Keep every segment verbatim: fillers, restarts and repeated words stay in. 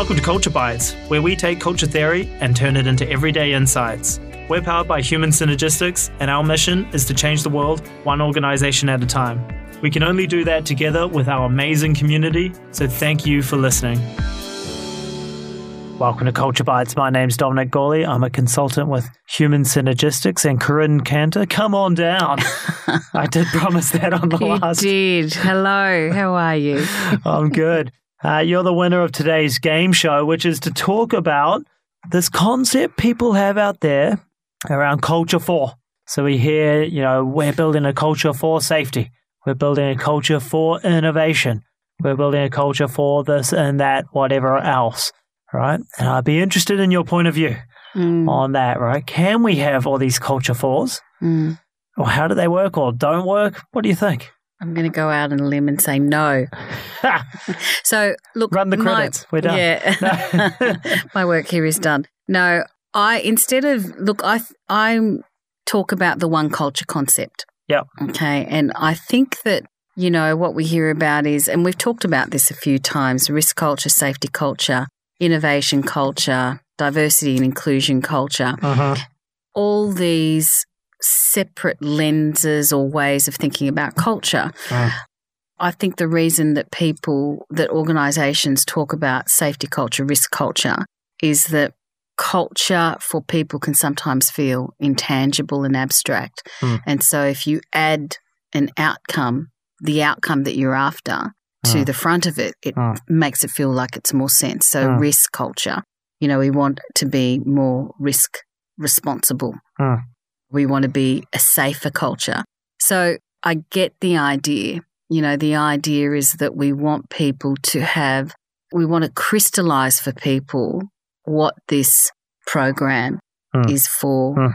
Welcome to Culture Bites, where we take culture theory and turn it into everyday insights. We're powered by Human Synergistics, and our mission is to change the world one organization at a time. We can only do that together with our amazing community, so thank you for listening. Welcome to Culture Bites. My name's Dominic Gawley. I'm a consultant with Human Synergistics, and Corinne Canter, come on down. I did promise that on the you last. You did. Hello. How are you? I'm good. Uh, you're the winner of today's game show, which is to talk about this concept people have out there around culture for. So we hear, you know, we're building a culture for safety. We're building a culture for innovation. We're building a culture for this and that, whatever else. Right? And I'd be interested in your point of view mm. on that, right? Can we have all these culture fours? Mm. Or how do they work or don't work? What do you think? I'm going to go out on a limb and say no. So, look. Run the credits. My, We're done. Yeah. No. My work here is done. No, I, instead of, look, I, I talk about the one culture concept. Yeah. Okay. And I think that, you know, what we hear about is, and we've talked about this a few times, risk culture, safety culture, innovation culture, diversity and inclusion culture, uh-huh. all these separate lenses or ways of thinking about culture. Uh. I think the reason that people, that organisations talk about safety culture, risk culture, is that culture for people can sometimes feel intangible and abstract. Mm. And so if you add an outcome, the outcome that you're after, to uh, the front of it, it uh, makes it feel like it's more sense. So uh, risk culture, you know, we want to be more risk responsible. Uh, we want to be a safer culture. So I get the idea, you know, the idea is that we want people to have, we want to crystallize for people what this program uh, is for, uh,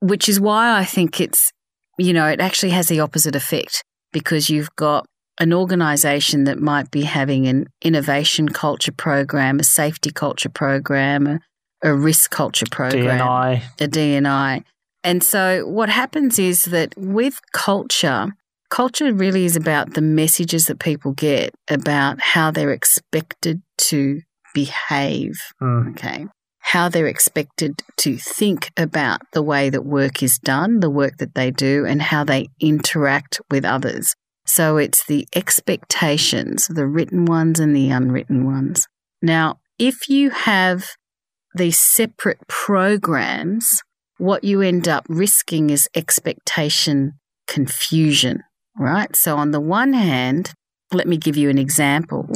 which is why I think it's, you know, it actually has the opposite effect, because you've got an organisation that might be having an innovation culture program, a safety culture program, a, a risk culture program, D and I. A D and I. And so what happens is that with culture, culture really is about the messages that people get about how they're expected to behave, mm. okay, how they're expected to think about the way that work is done, the work that they do, and how they interact with others. So it's the expectations, the written ones and the unwritten ones. Now, if you have these separate programs, what you end up risking is expectation confusion, right? So on the one hand, let me give you an example.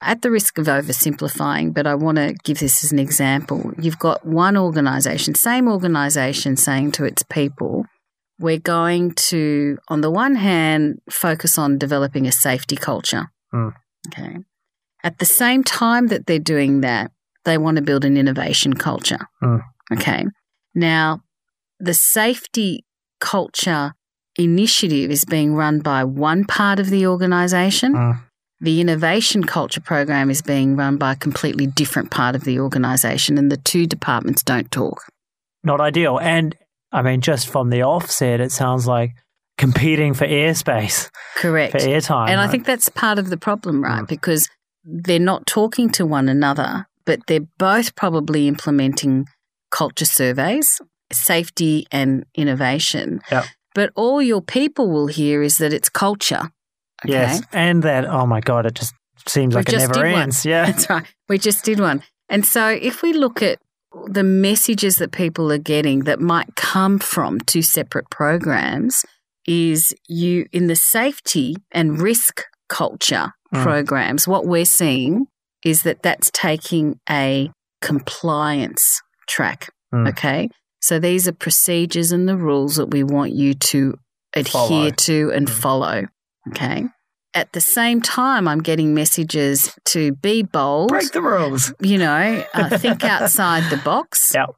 At the risk of oversimplifying, but I want to give this as an example. You've got one organisation, same organisation saying to its people, we're going to, on the one hand, focus on developing a safety culture. Mm. Okay. At the same time that they're doing that, they want to build an innovation culture. Mm. Okay. Now, the safety culture initiative is being run by one part of the organisation. Mm. The innovation culture program is being run by a completely different part of the organisation, and the two departments don't talk. Not ideal. And I mean, just from the offset, it sounds like competing for airspace. Correct. For airtime. And right? I think that's part of the problem, right? Mm. Because they're not talking to one another, but they're both probably implementing culture surveys, safety and innovation. Yep. But all your people will hear is that it's culture. Okay? Yes. And that, oh my God, it just seems we like just it never ends. One. Yeah. That's right. We just did one. And so if we look at the messages that people are getting that might come from two separate programs is you in the safety and risk culture mm. programs, what we're seeing is that that's taking a compliance track, mm. okay? So these are procedures and the rules that we want you to adhere follow. to and mm. follow, okay? At the same time, I'm getting messages to be bold. Break the rules. You know, uh, think outside the box. Yep.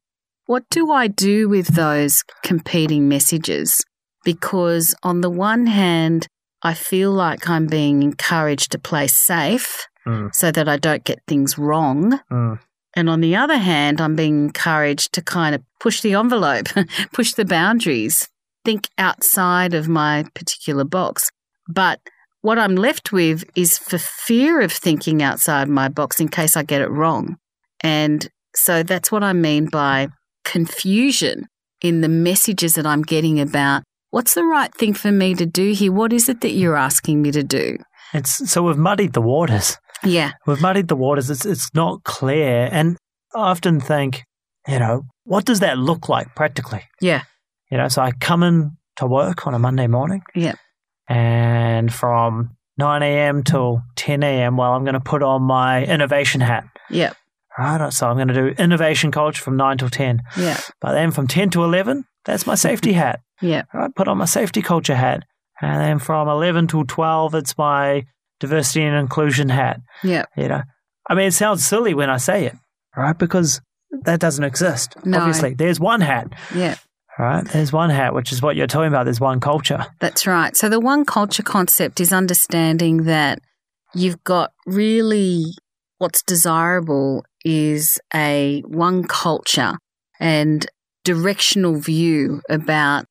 What do I do with those competing messages? Because on the one hand, I feel like I'm being encouraged to play safe mm. so that I don't get things wrong. Mm. And on the other hand, I'm being encouraged to kind of push the envelope, push the boundaries, think outside of my particular box. But what I'm left with is for fear of thinking outside my box in case I get it wrong. And so that's what I mean by confusion in the messages that I'm getting about what's the right thing for me to do here? What is it that you're asking me to do? It's, so we've muddied the waters. Yeah. We've muddied the waters. It's, it's not clear. And I often think, you know, what does that look like practically? Yeah. You know, so I come in to work on a Monday morning. Yeah. And from nine a.m. till ten a.m., well, I'm going to put on my innovation hat. Yeah. Right. So I'm going to do innovation culture from nine till ten. Yeah. But then from ten to eleven, that's my safety hat. Yeah. Right. Put on my safety culture hat. And then from eleven till twelve, it's my diversity and inclusion hat. Yeah. You know, I mean, it sounds silly when I say it, right? Because that doesn't exist. No. Obviously, there's one hat. Yeah. Right. There's one hat, which is what you're talking about. There's one culture. That's right. So the one culture concept is understanding that you've got really what's desirable is a one culture and directional view about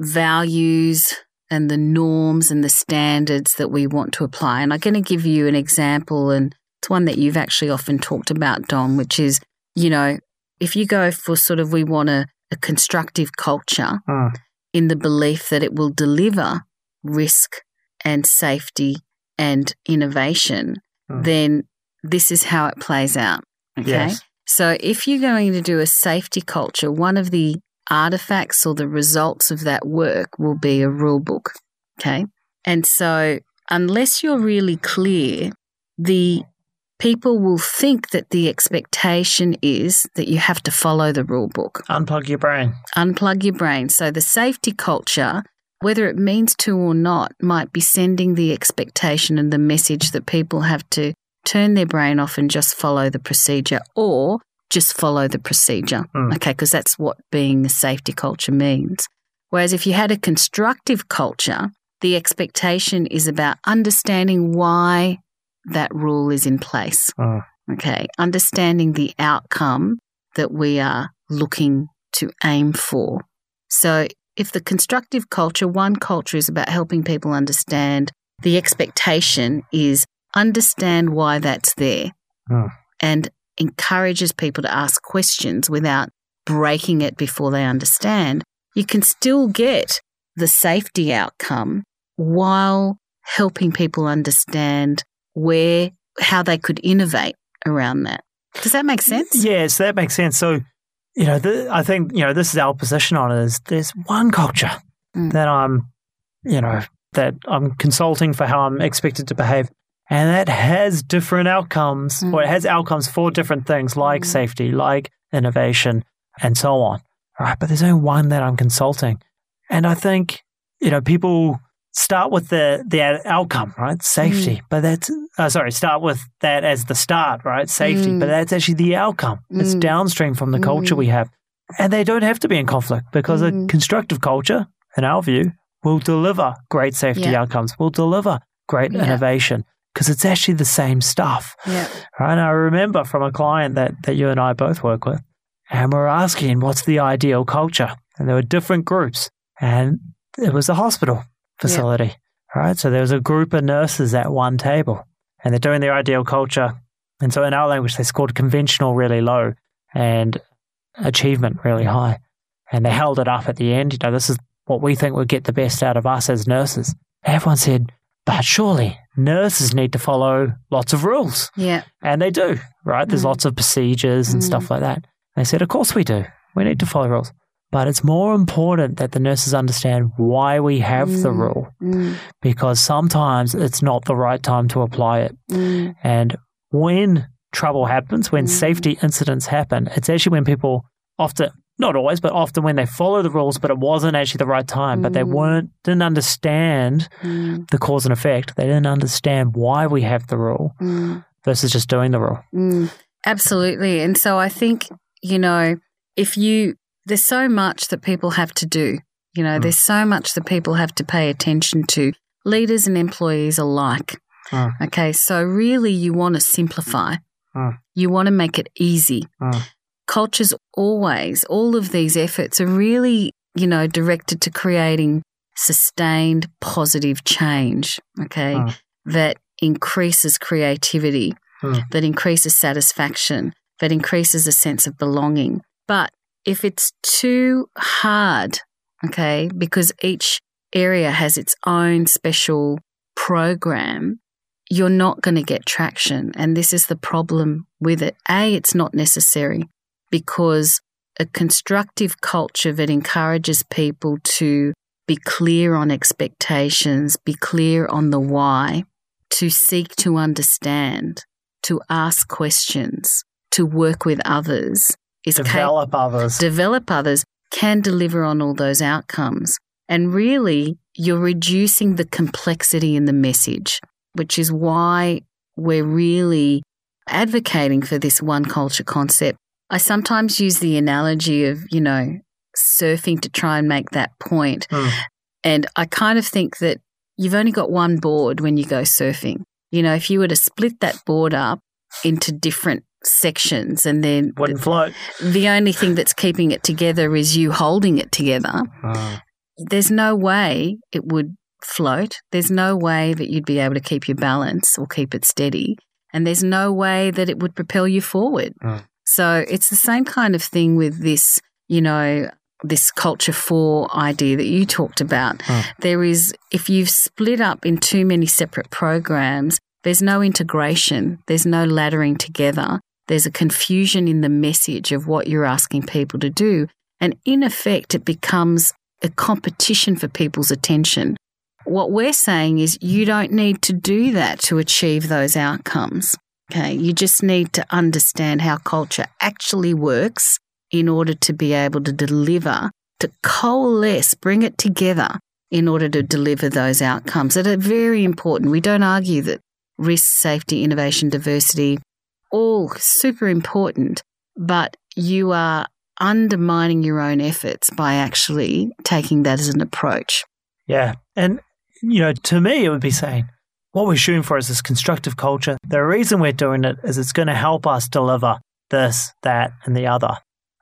values and the norms and the standards that we want to apply. And I'm going to give you an example, and it's one that you've actually often talked about, Dom, which is, you know, if you go for sort of we want a, a constructive culture mm. in the belief that it will deliver risk and safety and innovation, mm. then this is how it plays out, okay? Yes. So if you're going to do a safety culture, one of the artifacts or the results of that work will be a rule book, okay? And so unless you're really clear, the people will think that the expectation is that you have to follow the rule book. Unplug your brain. Unplug your brain. So the safety culture, whether it means to or not, might be sending the expectation and the message that people have to turn their brain off and just follow the procedure or just follow the procedure, mm. okay, because that's what being a safety culture means. Whereas if you had a constructive culture, the expectation is about understanding why that rule is in place, mm. okay, understanding the outcome that we are looking to aim for. So if the constructive culture, one culture is about helping people understand, the expectation is understand why that's there mm. and encourages people to ask questions without breaking it before they understand, you can still get the safety outcome while helping people understand where, how they could innovate around that. Does that make sense? Yes, that makes sense. So, you know, the, I think, you know, this is our position on it is there's one culture mm. that I'm, you know, that I'm consulting for how I'm expected to behave. And that has different outcomes, mm. or it has outcomes for different things like mm. safety, like innovation, and so on. All right, but there's only one that I'm consulting. And I think, you know, people start with the, the outcome, right? Safety. Mm. But that's, uh, sorry, start with that as the start, right? Safety. Mm. But that's actually the outcome. Mm. It's downstream from the mm. culture we have. And they don't have to be in conflict because mm. a constructive culture, in our view, will deliver great safety yeah. outcomes, will deliver great yeah. innovation. Because it's actually the same stuff. Yeah. Right. And I remember from a client that, that you and I both work with, and we're asking, what's the ideal culture? And there were different groups. And it was a hospital facility. Yeah. Right. So there was a group of nurses at one table, and they're doing their ideal culture. And so in our language, they scored conventional really low and achievement really high. And they held it up at the end. You know, this is what we think would get the best out of us as nurses. Everyone said, but surely nurses need to follow lots of rules. Yeah. And they do, right? There's mm. lots of procedures and mm. stuff like that. And they said, of course we do. We need to follow rules. But it's more important that the nurses understand why we have mm. the rule mm. because sometimes it's not the right time to apply it. Mm. And when trouble happens, when mm. safety incidents happen, it's actually when people often, not always, but often when they follow the rules, but it wasn't actually the right time, mm. but they weren't, didn't understand mm. the cause and effect. They didn't understand why we have the rule mm. versus just doing the rule. Mm. Absolutely. And so I think, you know, if you, there's so much that people have to do, you know, mm. there's so much that people have to pay attention to, leaders and employees alike. Mm. Okay. So really you want to simplify. Mm. You want to make it easy. Mm. Cultures always, all of these efforts are really, you know, directed to creating sustained positive change, okay, mm. that increases creativity, mm. that increases satisfaction, that increases a sense of belonging. But if it's too hard, okay, because each area has its own special program, you're not going to get traction. And this is the problem with it. A, it's not necessary, because a constructive culture that encourages people to be clear on expectations, be clear on the why, to seek to understand, to ask questions, to work with others, is develop cap- others, develop others, can deliver on all those outcomes. And really, you're reducing the complexity in the message, which is why we're really advocating for this one culture concept. I sometimes use the analogy of, you know, surfing to try and make that point. Mm. And I kind of think that you've only got one board when you go surfing. You know, if you were to split that board up into different sections and then wouldn't the, float. The only thing that's keeping it together is you holding it together. Mm. There's no way it would float. There's no way that you'd be able to keep your balance or keep it steady. And there's no way that it would propel you forward. Mm. So it's the same kind of thing with this, you know, this culture four idea that you talked about. Mm. There is, if you've split up in too many separate programs, there's no integration. There's no laddering together. There's a confusion in the message of what you're asking people to do. And in effect, it becomes a competition for people's attention. What we're saying is you don't need to do that to achieve those outcomes. Okay, you just need to understand how culture actually works in order to be able to deliver, to coalesce, bring it together in order to deliver those outcomes that are very important. We don't argue that risk, safety, innovation, diversity, all super important, but you are undermining your own efforts by actually taking that as an approach. Yeah. And, you know, to me, it would be saying, what we're shooting for is this constructive culture. The reason we're doing it is it's going to help us deliver this, that, and the other,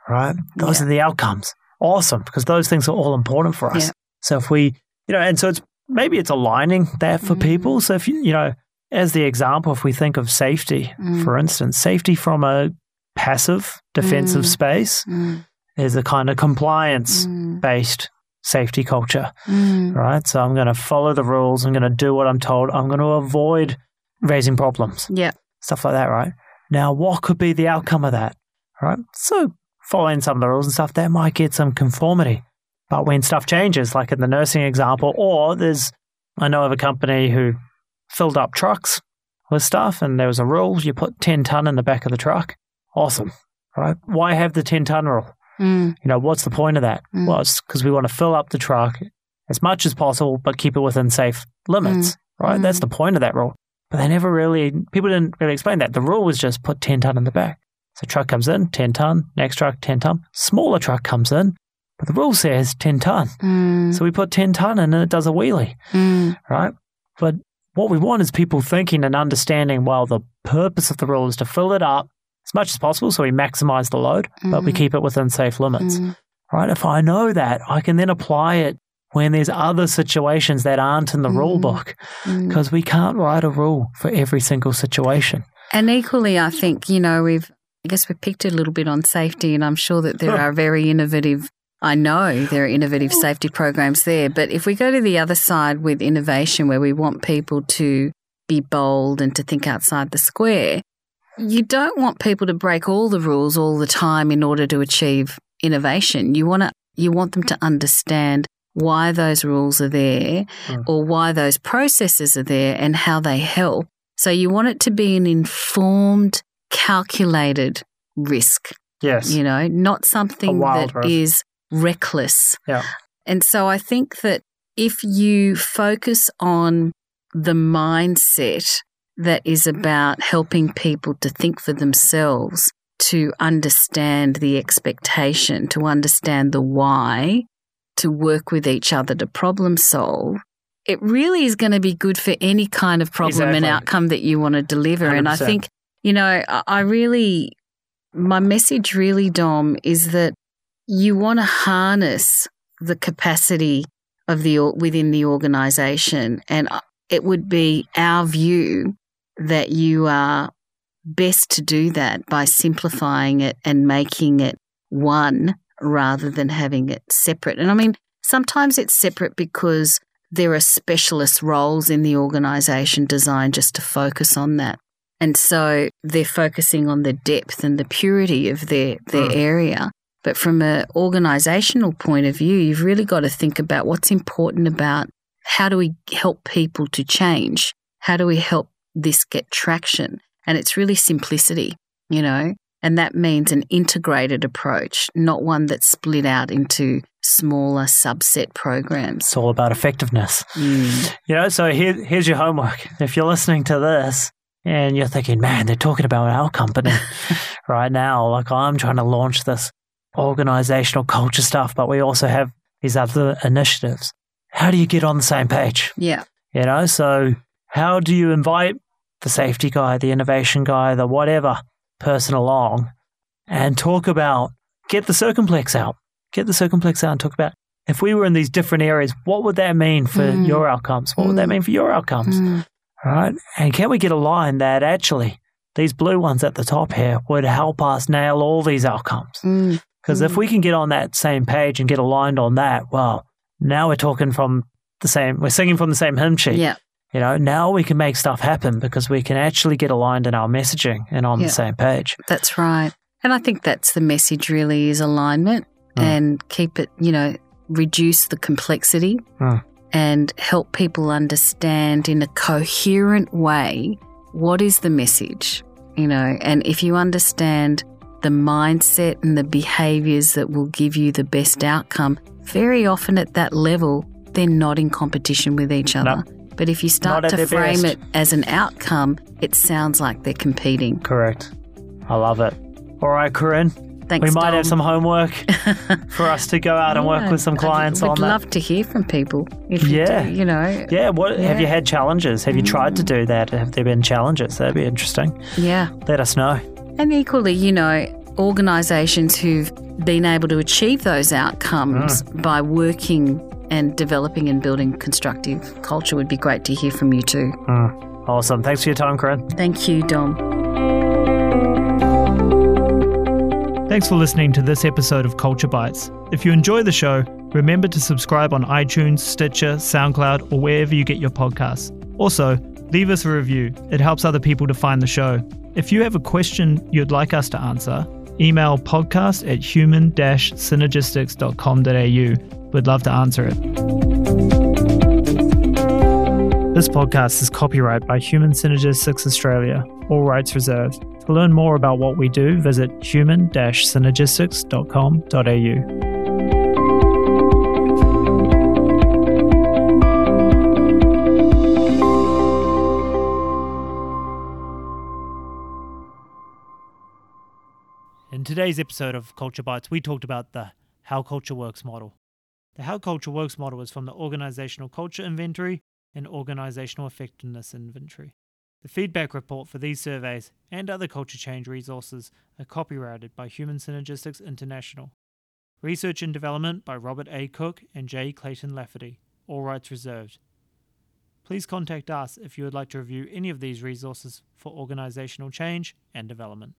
right? Those yeah. are the outcomes. Awesome, because those things are all important for us. Yeah. So if we, you know, and so it's maybe it's aligning that for mm. people. So if you, you know, as the example, if we think of safety, mm. for instance, safety from a passive defensive mm. space mm. is a kind of compliance-based mm. safety culture, mm. right? So I'm going to follow the rules. I'm going to do what I'm told. I'm going to avoid raising problems. Yeah. Stuff like that, right? Now, what could be the outcome of that, right? So following some of the rules and stuff, that might get some conformity. But when stuff changes, like in the nursing example, or there's, I know of a company who filled up trucks with stuff and there was a rule, you put ten ton in the back of the truck. Awesome, right? Why have the ten ton rule? Mm. You know, what's the point of that? Mm. Well, it's because we want to fill up the truck as much as possible, but keep it within safe limits, mm. right? Mm. That's the point of that rule. But they never really, people didn't really explain that. The rule was just put ten ton in the back. So truck comes in, ten ton, next truck, ten ton, smaller truck comes in, but the rule says ten ton. Mm. So we put ten ton in and it does a wheelie, mm. right? But what we want is people thinking and understanding, well, the purpose of the rule is to fill it up as much as possible, so we maximize the load, mm. but we keep it within safe limits, mm. right? If I know that, I can then apply it when there's other situations that aren't in the mm. rule book, because mm. we can't write a rule for every single situation. And equally, I think, you know, we've, I guess we've picked a little bit on safety, and I'm sure that there are very innovative, I know there are innovative safety programs there, but if we go to the other side with innovation, where we want people to be bold and to think outside the square, you don't want people to break all the rules all the time in order to achieve innovation. You want to, you want them to understand why those rules are there mm. or why those processes are there and how they help. So you want it to be an informed, calculated risk. Yes. You know, not something that risk. Is reckless. Yeah. And so I think that if you focus on the mindset that is about helping people to think for themselves, to understand the expectation, to understand the why, to work with each other to problem solve, it really is going to be good for any kind of problem exactly. and outcome that you want to deliver. one hundred percent. And I think, you know, I really, my message really, Dom, is that you want to harness the capacity of the within the organisation. And it would be our view that you are best to do that by simplifying it and making it one rather than having it separate. And I mean, sometimes it's separate because there are specialist roles in the organisation designed just to focus on that. And so they're focusing on the depth and the purity of their, their mm. area. But from an organisational point of view, you've really got to think about what's important about how do we help people to change? How do we help this get traction? And it's really simplicity, you know, and that means an integrated approach, not one that's split out into smaller subset programs. It's all about effectiveness. Mm. You know, so here, here's your homework. If you're listening to this, and you're thinking, man, they're talking about our company right now. Like, I'm trying to launch this organizational culture stuff, but we also have these other initiatives. How do you get on the same page? Yeah. You know, so how do you invite the safety guy, the innovation guy, the whatever person along and talk about, get the circumplex out, get the circumplex out and talk about, if we were in these different areas, what would that mean for mm. your outcomes? What mm. would that mean for your outcomes? Mm. Right. And can we get a line that actually these blue ones at the top here would help us nail all these outcomes? Because mm. mm. if we can get on that same page and get aligned on that, well, now we're talking from the same, we're singing from the same hymn sheet. Yeah. You know, now we can make stuff happen because we can actually get aligned in our messaging and on yeah. the same page. That's right. And I think that's the message really is alignment mm. and keep it, you know, reduce the complexity. Mm. And help people understand in a coherent way what is the message, you know, and if you understand the mindset and the behaviours that will give you the best outcome, very often at that level, they're not in competition with each other. No. But if you start to frame it as an outcome, it sounds like they're competing. Correct. I love it. All right, Corinne. Thanks, we might Dom. Have some homework for us to go out and yeah, work with some clients on that. We'd love to hear from people. If yeah. You, do, you know. Yeah. What yeah. Have you had challenges? Have you mm. tried to do that? Have there been challenges? That'd be interesting. Yeah. Let us know. And equally, you know, organisations who've been able to achieve those outcomes mm. by working and developing and building constructive culture would be great to hear from you too. Mm. Awesome. Thanks for your time, Corinne. Thank you, Dom. Thanks for listening to this episode of Culture Bites. If you enjoy the show, remember to subscribe on iTunes, Stitcher, SoundCloud, or wherever you get your podcasts. Also, leave us a review. It helps other people to find the show. If you have a question you'd like us to answer, email podcast at human dash synergistics dot com dot a u. We'd love to answer it. This podcast is copyright by Human Synergistics Australia. All rights reserved. To learn more about what we do, visit human dash synergistics dot com dot a u. In today's episode of Culture Bites, we talked about the How Culture Works model. The How Culture Works model is from the Organizational Culture Inventory and Organizational Effectiveness Inventory. The feedback report for these surveys and other culture change resources are copyrighted by Human Synergistics International. Research and development by Robert A. Cook and J. Clayton Lafferty. All rights reserved. Please contact us if you would like to review any of these resources for organizational change and development.